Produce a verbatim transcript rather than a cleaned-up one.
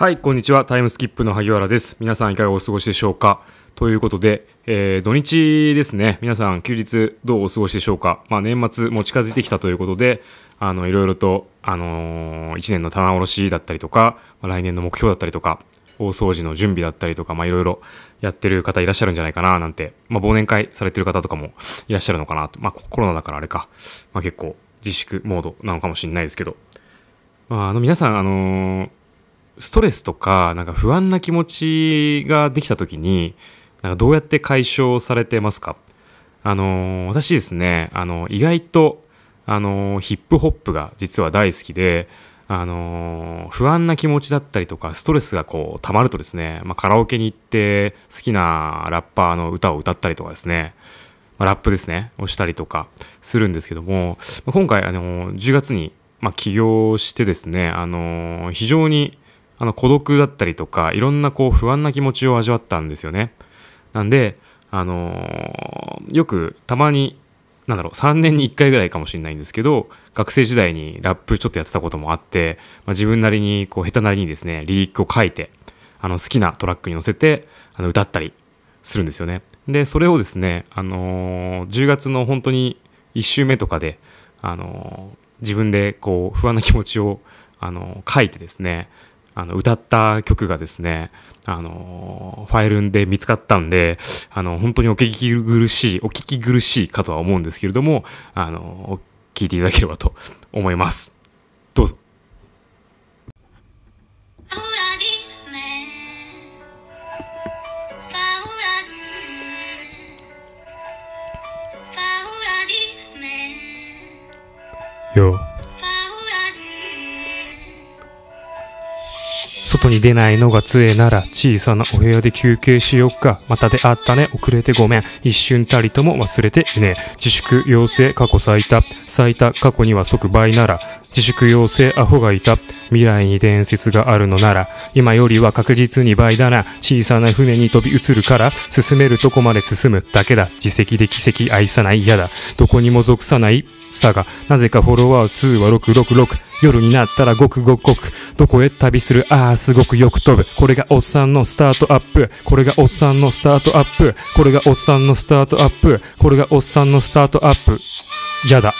はい、こんにちは。タイムスキップの萩原です。皆さんいかがお過ごしでしょうか。ということで、えー、土日ですね。皆さん休日どうお過ごしでしょうか。まあ、年末も近づいてきたということで、あのいろいろと、あのー、いちねんの棚卸しだったりとか、来年の目標だったりとか、大掃除の準備だったりとか、まあ、いろいろやってる方いらっしゃるんじゃないかななんて、まあ、忘年会されてる方とかもいらっしゃるのかなと。まあ、コロナだからあれか、まあ、結構自粛モードなのかもしれないですけど、まあ、あの皆さん、あのーストレスとか、なんか不安な気持ちができたときに、なんかどうやって解消されてますか？あのー、私ですね、あのー、意外と、あのー、ヒップホップが実は大好きで、あのー、不安な気持ちだったりとか、ストレスがこう、溜まるとですね、まあ、カラオケに行って、好きなラッパーの歌を歌ったりとかですね、まあ、ラップですね、をしたりとかするんですけども、まあ、今回、あのー、じゅうがつに、まあ、起業してですね、あのー、非常に、あの孤独だったりとかいろんなこう不安な気持ちを味わったんですよね。なんで、あのー、よくたまになんだろうさんねんにいっかいぐらいかもしれないんですけど、学生時代にラップちょっとやってたこともあって、まあ、自分なりにこう下手なりにですねリリックを書いて、あの好きなトラックに乗せてあの歌ったりするんですよね。でそれをですね、あのー、じゅうがつの本当にいち週目とかで、あのー、自分でこう不安な気持ちを、あのー、書いてですね、あの歌った曲がですね、あのファイルで見つかったんで、あの本当にお聞き苦しいお聞き苦しいかとは思うんですけれども、あの聞いていただければと思います。どうぞ。よう外に出ないのが杖なら小さなお部屋で休憩しよっか。また出会ったね、遅れてごめん、一瞬たりとも忘れてね。自粛要請過去最多最多過去には即倍なら自粛要請アホがいた。未来に伝説があるのなら今よりは確実に倍だな。小さな船に飛び移るから進めるとこまで進むだけだ。自責で奇跡愛さないやだ、どこにも属さないさがなぜかフォロワー数はろくろくろく。夜になったらごくごくごく、どこへ旅する、ああすごくよく飛ぶ。これがおっさんのスタートアップ、これがおっさんのスタートアップ、これがおっさんのスタートアップ、これがおっさんのスタートアップ。やだ。